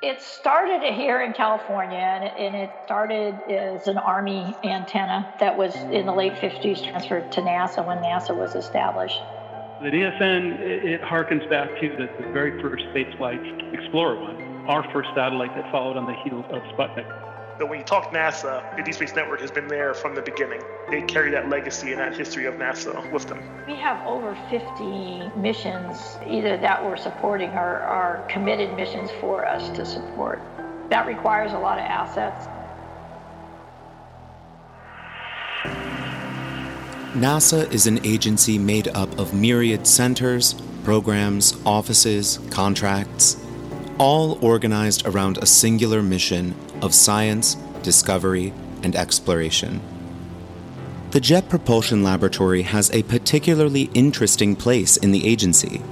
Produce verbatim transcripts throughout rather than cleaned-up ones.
It started here in California, and it started as an Army antenna that was in the late fifties transferred to NASA when NASA was established. The D S N, it harkens back to the, the very first space flight, Explorer one, our first satellite that followed on the heels of Sputnik. So when you talk NASA, the Deep Space Network has been there from the beginning. They carry that legacy and that history of NASA with them. We have over fifty missions, either that we're supporting or are committed missions for us to support. That requires a lot of assets. NASA is an agency made up of myriad centers, programs, offices, contracts, all organized around a singular mission of science, discovery, and exploration. The Jet Propulsion Laboratory has a particularly interesting place in the agency.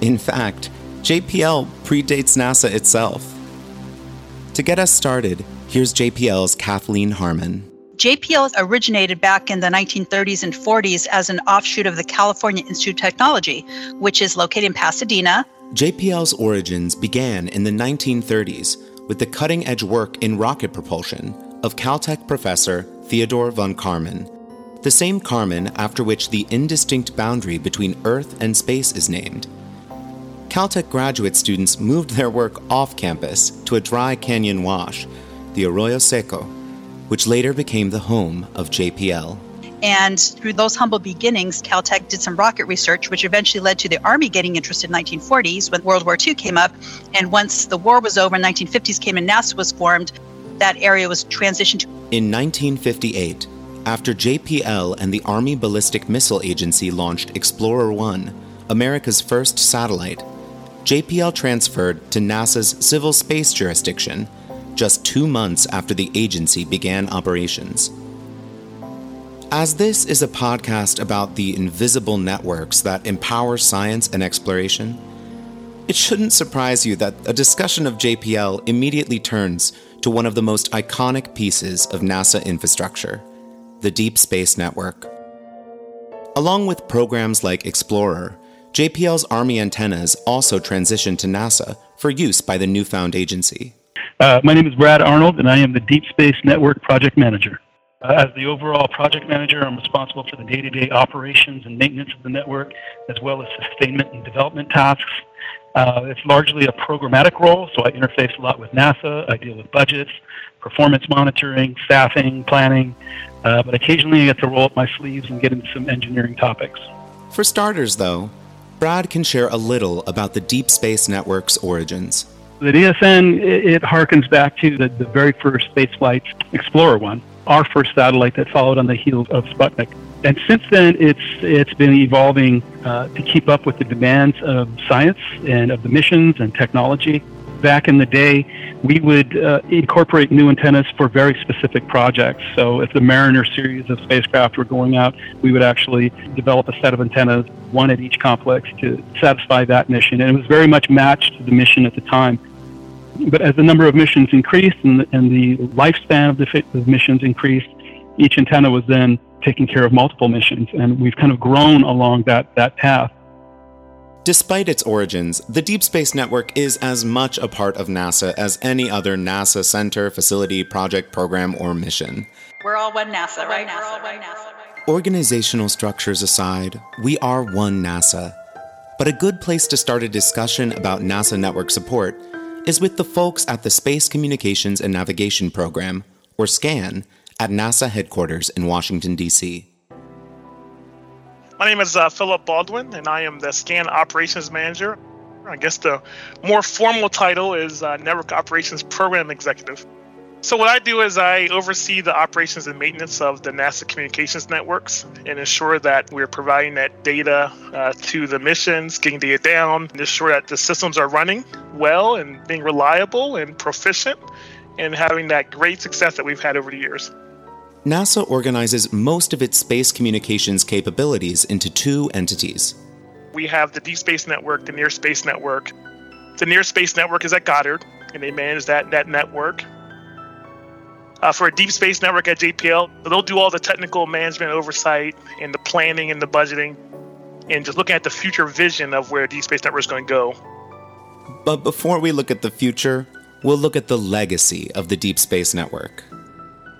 In fact, J P L predates NASA itself. To get us started, here's J P L's Kathleen Harmon. J P L originated back in the nineteen thirties and forties as an offshoot of the California Institute of Technology, which is located in Pasadena. J P L's origins began in the nineteen thirties with the cutting-edge work in rocket propulsion of Caltech professor Theodore von Kármán, the same Kármán after which the indistinct boundary between Earth and space is named. Caltech graduate students moved their work off campus to a dry canyon wash, the Arroyo Seco, which later became the home of J P L. And through those humble beginnings, Caltech did some rocket research, which eventually led to the Army getting interested in the nineteen forties when World War Two came up. And once the war was over and nineteen fifties came and NASA was formed, that area was transitioned to... In nineteen fifty-eight, after J P L and the Army Ballistic Missile Agency launched Explorer one, America's first satellite, J P L transferred to NASA's civil space jurisdiction, just two months after the agency began operations. As this is a podcast about the invisible networks that empower science and exploration, it shouldn't surprise you that a discussion of J P L immediately turns to one of the most iconic pieces of NASA infrastructure, the Deep Space Network. Along with programs like Explorer, J P L's Army antennas also transitioned to NASA for use by the newfound agency. Uh, my name is Brad Arnold, and I am the Deep Space Network Project Manager. Uh, as the overall project manager, I'm responsible for the day-to-day operations and maintenance of the network, as well as sustainment and development tasks. Uh, it's largely a programmatic role, so I interface a lot with NASA. I deal with budgets, performance monitoring, staffing, planning, uh, but occasionally I get to roll up my sleeves and get into some engineering topics. For starters, though, Brad can share a little about the Deep Space Network's origins. The D S N, it, it harkens back to the, the very first space flight, Explorer one, our first satellite that followed on the heels of Sputnik. And since then, it's it's been evolving uh, to keep up with the demands of science and of the missions and technology. Back in the day, we would uh, incorporate new antennas for very specific projects. So if the Mariner series of spacecraft were going out, we would actually develop a set of antennas, one at each complex, to satisfy that mission. And it was very much matched to the mission at the time. But as the number of missions increased and the, and the lifespan of the, fit, the missions increased, each antenna was then taking care of multiple missions. And we've kind of grown along that, that path. Despite its origins, the Deep Space Network is as much a part of NASA as any other NASA center, facility, project, program, or mission. We're all one NASA, right? We're all one NASA. Organizational structures aside, we are one NASA. But a good place to start a discussion about NASA network support is with the folks at the Space Communications and Navigation Program, or SCAN, at NASA headquarters in Washington, D C My name is uh, Philip Baldwin, and I am the SCAN Operations Manager. I guess the more formal title is uh, Network Operations Program Executive. So what I do is I oversee the operations and maintenance of the NASA communications networks and ensure that we're providing that data uh, to the missions, getting data down, and ensure that the systems are running well and being reliable and proficient and having that great success that we've had over the years. NASA organizes most of its space communications capabilities into two entities. We have the Deep Space Network, the Near Space Network. The Near Space Network is at Goddard, and they manage that, that network. Uh, for a Deep Space Network at J P L, they'll do all the technical management oversight and the planning and the budgeting and just looking at the future vision of where Deep Space Network is going to go. But before we look at the future, we'll look at the legacy of the Deep Space Network.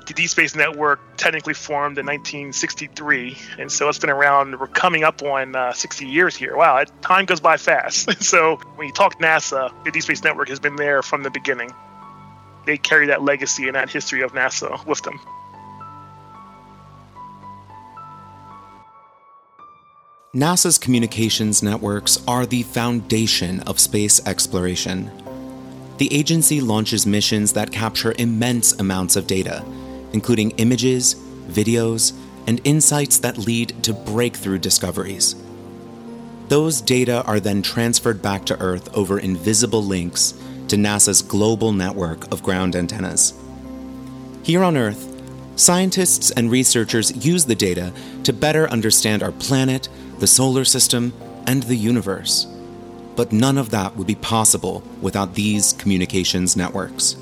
The Deep Space Network technically formed in nineteen sixty-three, and so it's been around, we're coming up on uh, sixty years here. Wow, it, time goes by fast. So when you talk NASA, the Deep Space Network has been there from the beginning. They carry that legacy and that history of NASA with them. NASA's communications networks are the foundation of space exploration. The agency launches missions that capture immense amounts of data, including images, videos, and insights that lead to breakthrough discoveries. Those data are then transferred back to Earth over invisible links to NASA's global network of ground antennas. Here on Earth, scientists and researchers use the data to better understand our planet, the solar system, and the universe. But none of that would be possible without these communications networks.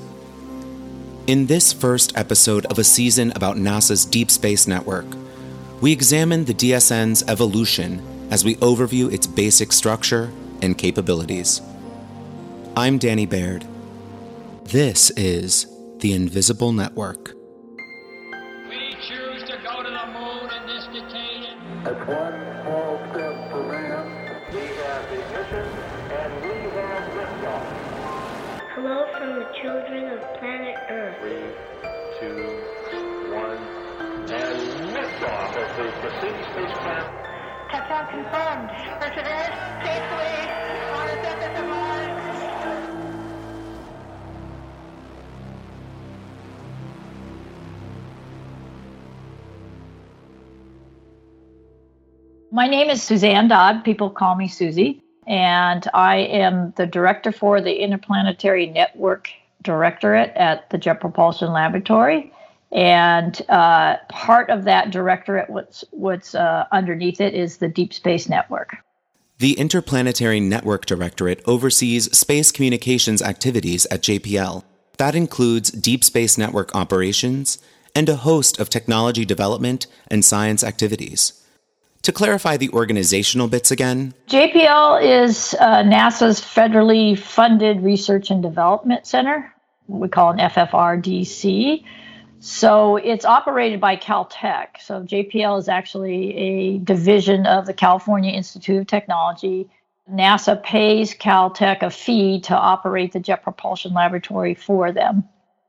In this first episode of a season about NASA's Deep Space Network, we examine the D S N's evolution as we overview its basic structure and capabilities. I'm Danny Baird. This is The Invisible Network. We choose to go to the moon in this decade. Children of planet Earth. Three, two, one, and liftoff of the Mercedes spacecraft. Touchdown confirmed. Perseverance safely on the surface of Mars. My name is Suzanne Dodd. People call me Susie, and I am the director for the Interplanetary Network Directorate at the Jet Propulsion Laboratory, and uh, part of that directorate, what's, what's uh, underneath it, is the Deep Space Network. The Interplanetary Network Directorate oversees space communications activities at J P L. That includes Deep Space Network operations and a host of technology development and science activities. To clarify the organizational bits again, J P L is uh, NASA's federally funded research and development center. We call it F F R D C. So it's operated by Caltech. So J P L is actually a division of the California Institute of Technology. NASA pays Caltech a fee to operate the Jet Propulsion Laboratory for them.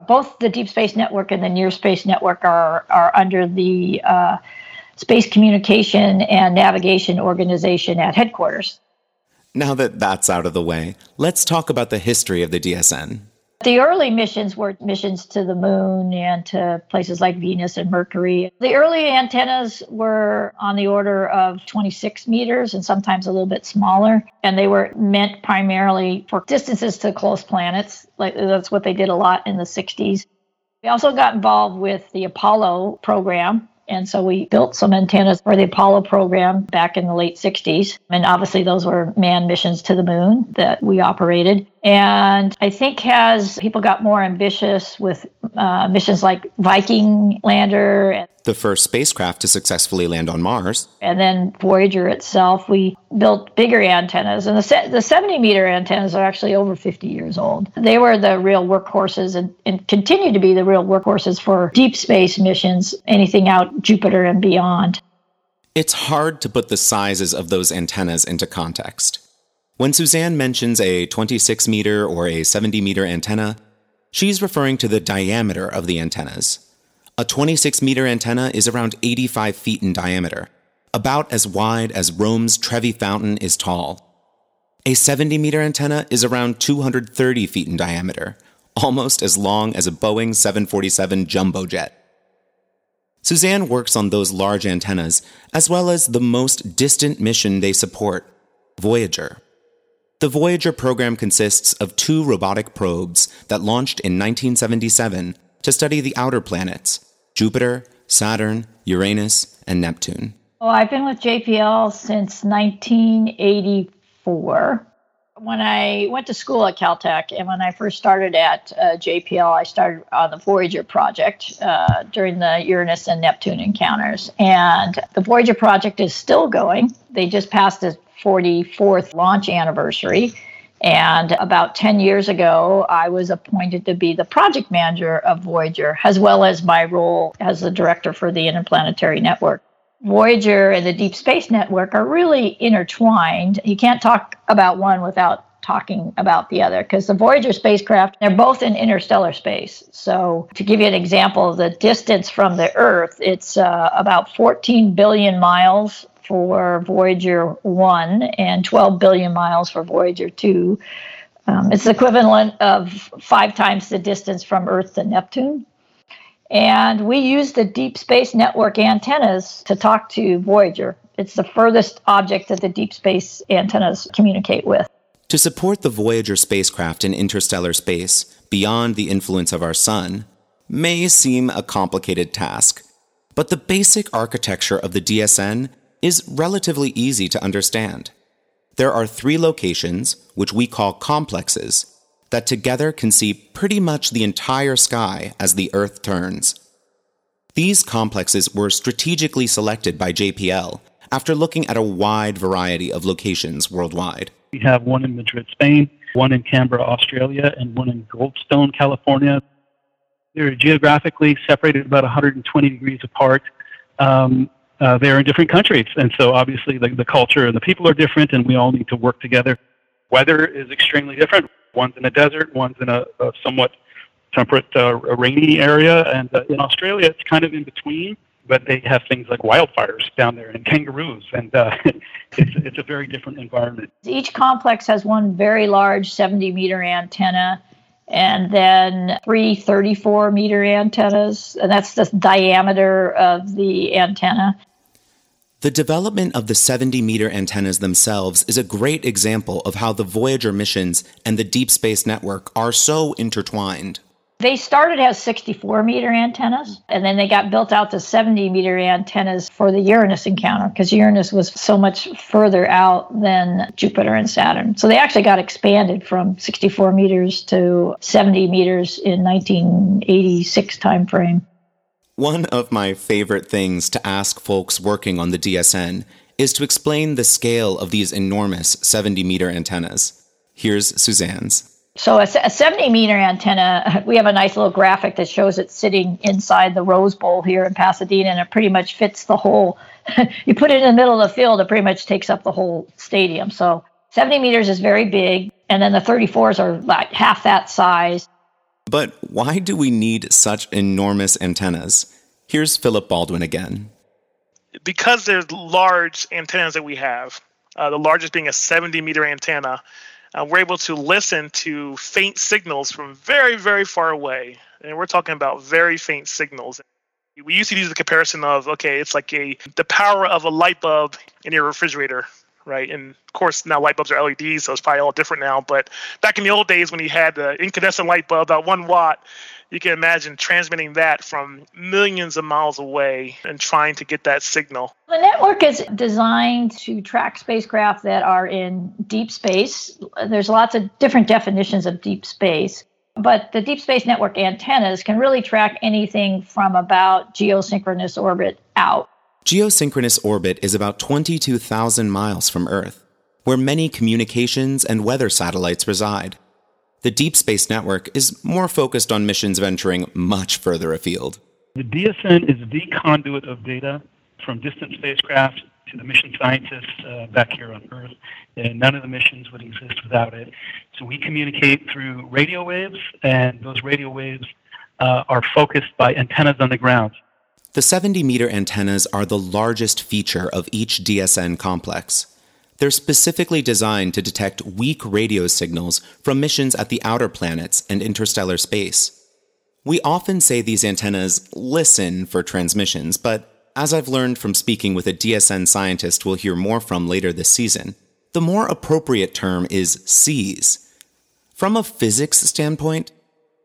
Both the Deep Space Network and the Near Space Network are, are under the uh, Space Communication and Navigation Organization at headquarters. Now that that's out of the way, let's talk about the history of the D S N. The early missions were missions to the moon and to places like Venus and Mercury. The early antennas were on the order of twenty-six meters and sometimes a little bit smaller. And they were meant primarily for distances to close planets. Like, that's what they did a lot in the sixties. We also got involved with the Apollo program. And so we built some antennas for the Apollo program back in the late sixties. And obviously those were manned missions to the moon that we operated. And I think as people got more ambitious with uh, missions like Viking Lander, the first spacecraft to successfully land on Mars, and then Voyager itself, we built bigger antennas. And the the seventy-meter antennas are actually over fifty years old. They were the real workhorses and, and continue to be the real workhorses for deep space missions, anything out Jupiter and beyond. It's hard to put the sizes of those antennas into context. When Suzanne mentions a twenty-six-meter or a seventy-meter antenna, she's referring to the diameter of the antennas. A twenty-six-meter antenna is around eighty-five feet in diameter, about as wide as Rome's Trevi Fountain is tall. A seventy-meter antenna is around two hundred thirty feet in diameter, almost as long as a Boeing seven forty-seven jumbo jet. Suzanne works on those large antennas, as well as the most distant mission they support, Voyager. The Voyager program consists of two robotic probes that launched in nineteen seventy-seven to study the outer planets, Jupiter, Saturn, Uranus, and Neptune. Well, I've been with J P L since nineteen eighty-four. When I went to school at Caltech, and when I first started at uh, J P L, I started on the Voyager project uh, during the Uranus and Neptune encounters. And the Voyager project is still going. They just passed a forty-fourth launch anniversary, And about ten years ago, I was appointed to be the project manager of Voyager, as well as my role as the director for the Interplanetary Network. Voyager and the Deep Space Network are really intertwined. You can't talk about one without talking about the other, because the Voyager spacecraft, they're both in interstellar space. So to give you an example, the distance from the Earth, it's uh, about fourteen billion miles for Voyager one and twelve billion miles for Voyager two. Um, it's the equivalent of five times the distance from Earth to Neptune. And we use the Deep Space Network antennas to talk to Voyager. It's the furthest object that the deep space antennas communicate with. To support the Voyager spacecraft in interstellar space beyond the influence of our sun may seem a complicated task, but the basic architecture of the D S N is relatively easy to understand. There are three locations, which we call complexes, that together can see pretty much the entire sky as the Earth turns. These complexes were strategically selected by J P L after looking at a wide variety of locations worldwide. We have one in Madrid, Spain, one in Canberra, Australia, and one in Goldstone, California. They're geographically separated about one hundred twenty degrees apart. Um, Uh, they're in different countries, and so obviously the, the culture and the people are different, and we all need to work together. Weather is extremely different. One's in a desert, one's in a, a somewhat temperate, uh, rainy area, and uh, in Australia it's kind of in between, but they have things like wildfires down there and kangaroos, and uh, it's, it's a very different environment. Each complex has one very large seventy-meter antenna, and then three thirty-four meter antennas, and that's the diameter of the antenna. The development of the seventy meter antennas themselves is a great example of how the Voyager missions and the Deep Space Network are so intertwined. They started as sixty-four meter antennas, and then they got built out to seventy meter antennas for the Uranus encounter, because Uranus was so much further out than Jupiter and Saturn. So they actually got expanded from sixty-four meters to seventy meters in nineteen eighty-six timeframe. One of my favorite things to ask folks working on the D S N is to explain the scale of these enormous seventy meter antennas. Here's Suzanne's. So a seventy-meter antenna, we have a nice little graphic that shows it sitting inside the Rose Bowl here in Pasadena, and it pretty much fits the whole, you put it in the middle of the field, it pretty much takes up the whole stadium. So seventy meters is very big, and then the thirty-fours are like half that size. But why do we need such enormous antennas? Here's Philip Baldwin again. Because there's large antennas that we have, uh, the largest being a seventy-meter antenna, Uh, we're able to listen to faint signals from very, very far away. And we're talking about very faint signals. We used to use the comparison of, okay, it's like a the power of a light bulb in your refrigerator, right? And of course, now light bulbs are L E Ds, so it's probably all different now. But back in the old days when you had the incandescent light bulb, about one watt, you can imagine transmitting that from millions of miles away and trying to get that signal. The network is designed to track spacecraft that are in deep space. There's lots of different definitions of deep space, but the Deep Space Network antennas can really track anything from about geosynchronous orbit out. Geosynchronous orbit is about twenty-two thousand miles from Earth, where many communications and weather satellites reside. The Deep Space Network is more focused on missions venturing much further afield. The D S N is the conduit of data from distant spacecraft to the mission scientists uh, back here on Earth. And none of the missions would exist without it. So we communicate through radio waves, and those radio waves uh, are focused by antennas on the ground. The seventy-meter antennas are the largest feature of each D S N complex. They're specifically designed to detect weak radio signals from missions at the outer planets and interstellar space. We often say these antennas listen for transmissions, but as I've learned from speaking with a D S N scientist we'll hear more from later this season, the more appropriate term is sees. From a physics standpoint,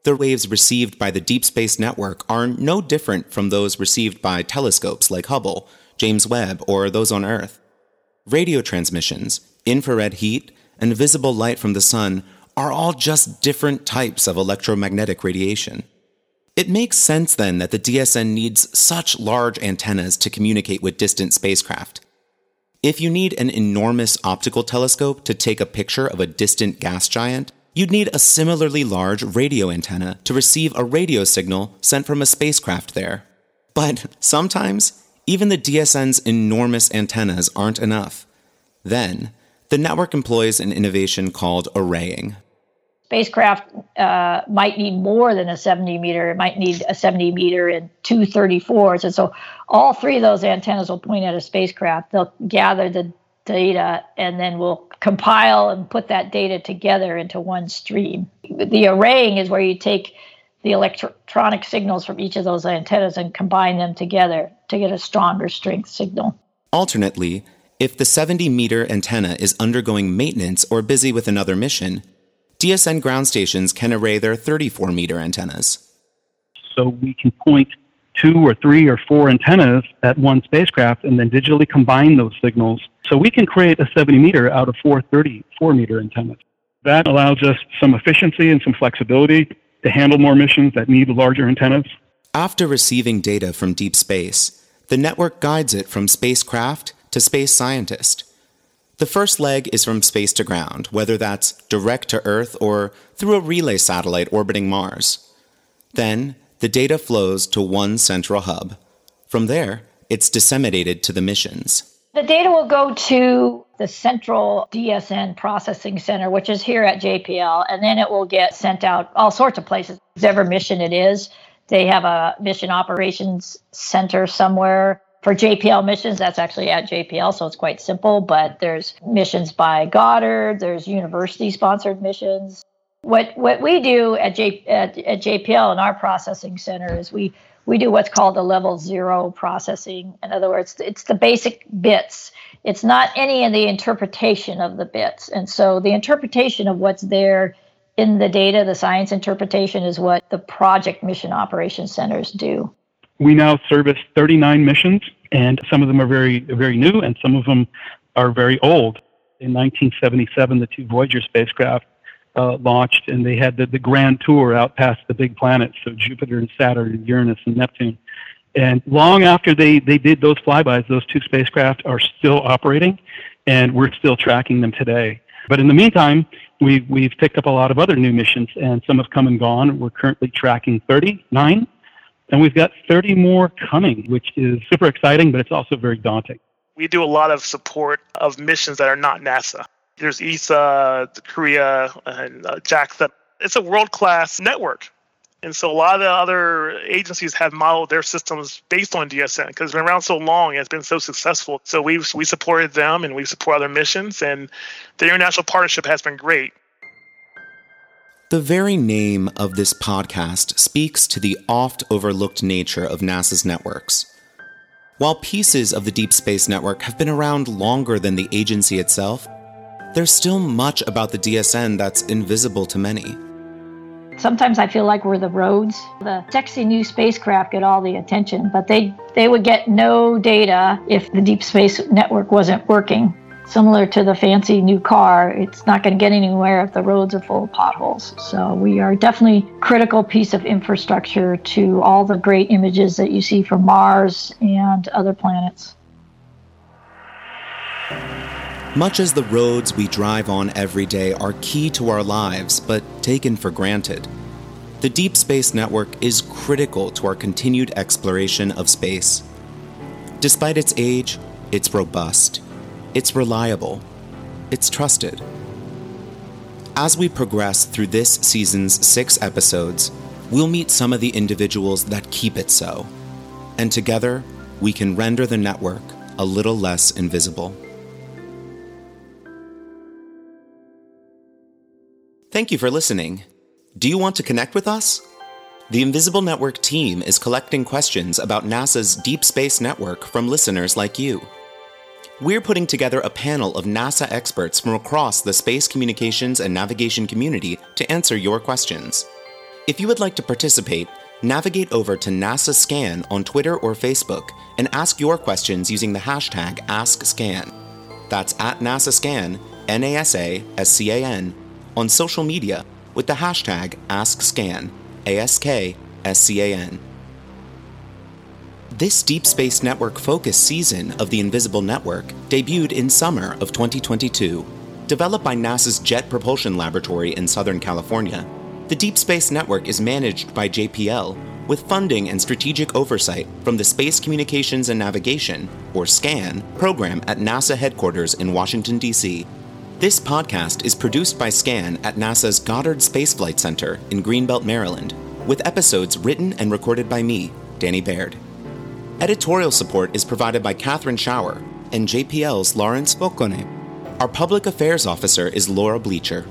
the waves received by the Deep Space Network are no different from those received by telescopes like Hubble, James Webb, or those on Earth. Radio transmissions, infrared heat, and visible light from the sun are all just different types of electromagnetic radiation. It makes sense then that the D S N needs such large antennas to communicate with distant spacecraft. If you need an enormous optical telescope to take a picture of a distant gas giant, you'd need a similarly large radio antenna to receive a radio signal sent from a spacecraft there. But sometimes, even the D S N's enormous antennas aren't enough. Then, the network employs an innovation called arraying. Spacecraft uh, might need more than a seventy meter. It might need a seventy meter and two thirty-fours. And so all three of those antennas will point at a spacecraft. They'll gather the data and then we'll compile and put that data together into one stream. The arraying is where you take the electronic signals from each of those antennas and combine them together to get a stronger strength signal. Alternately, if the seventy meter antenna is undergoing maintenance or busy with another mission, D S N ground stations can array their thirty-four meter antennas. So we can point two or three or four antennas at one spacecraft and then digitally combine those signals. So we can create a seventy meter out of four thirty-four meter antennas. That allows us some efficiency and some flexibility to handle more missions that need larger antennas. After receiving data from deep space, the network guides it from spacecraft to space scientist. The first leg is from space to ground, whether that's direct to Earth or through a relay satellite orbiting Mars. Then, the data flows to one central hub. From there, it's disseminated to the missions. The data will go to the central D S N processing center, which is here at J P L, and then it will get sent out all sorts of places. Whatever mission it is, they have a mission operations center somewhere. For J P L missions, that's actually at J P L, so it's quite simple, but there's missions by Goddard, there's university-sponsored missions. What what we do at, J, at, at J P L in our processing center is we, we do what's called the level zero processing. In other words, it's the basic bits. It's not any of the interpretation of the bits. And so the interpretation of what's there in the data, the science interpretation, is what the project mission operations centers do. We now service thirty-nine missions, and some of them are very, very new, and some of them are very old. In nineteen seventy-seven, the two Voyager spacecraft uh, launched, and they had the, the grand tour out past the big planets, so Jupiter and Saturn and Uranus and Neptune. And long after they, they did those flybys, those two spacecraft are still operating, and we're still tracking them today. But in the meantime, we, we've picked up a lot of other new missions, and some have come and gone. We're currently tracking thirty-nine. And we've got thirty more coming, which is super exciting, but it's also very daunting. We do a lot of support of missions that are not NASA. There's E S A, Korea, and uh, JAXA. It's a world-class network. And so a lot of the other agencies have modeled their systems based on D S N because it's been around so long and it's been so successful. So we've we supported them and we support other missions, and the international partnership has been great. The very name of this podcast speaks to the oft-overlooked nature of NASA's networks. While pieces of the Deep Space Network have been around longer than the agency itself, there's still much about the D S N that's invisible to many. Sometimes I feel like we're the roads. The sexy new spacecraft get all the attention, but they, they would get no data if the Deep Space Network wasn't working. Similar to the fancy new car, it's not going to get anywhere if the roads are full of potholes. So we are definitely a critical piece of infrastructure to all the great images that you see from Mars and other planets. Much as the roads we drive on every day are key to our lives, but taken for granted, the Deep Space Network is critical to our continued exploration of space. Despite its age, it's robust. It's reliable. It's trusted. As we progress through this season's six episodes, we'll meet some of the individuals that keep it so. And together, we can render the network a little less invisible. Thank you for listening. Do you want to connect with us? The Invisible Network team is collecting questions about NASA's Deep Space Network from listeners like you. We're putting together a panel of NASA experts from across the space communications and navigation community to answer your questions. If you would like to participate, navigate over to NASA SCAN on Twitter or Facebook and ask your questions using the hashtag Ask Scan. That's at NASA SCAN, N A S A S C A N, on social media with the hashtag Ask Scan, A S K S C A N. This Deep Space Network focus season of The Invisible Network debuted in summer of twenty twenty-two. Developed by NASA's Jet Propulsion Laboratory in Southern California, the Deep Space Network is managed by J P L with funding and strategic oversight from the Space Communications and Navigation, or SCAN, program at NASA headquarters in Washington, D C. This podcast is produced by SCAN at NASA's Goddard Space Flight Center in Greenbelt, Maryland, with episodes written and recorded by me, Danny Baird. Editorial support is provided by Catherine Schauer and J P L's Lawrence Boccone. Our public affairs officer is Laura Bleacher.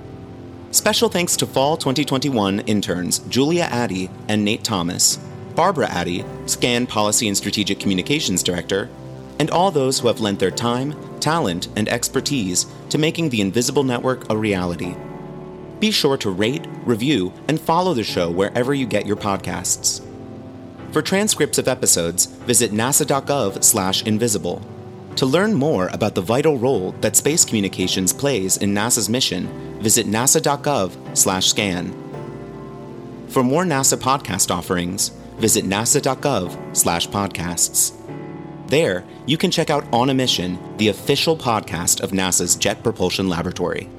Special thanks to Fall twenty twenty-one interns Julia Addy and Nate Thomas, Barbara Addy, SCAN Policy and Strategic Communications Director, and all those who have lent their time, talent, and expertise to making the Invisible Network a reality. Be sure to rate, review, and follow the show wherever you get your podcasts. For transcripts of episodes, visit nasa.gov slash invisible. To learn more about the vital role that space communications plays in NASA's mission, visit nasa.gov slash scan. For more NASA podcast offerings, visit nasa.gov slash podcasts. There, you can check out On a Mission, the official podcast of NASA's Jet Propulsion Laboratory.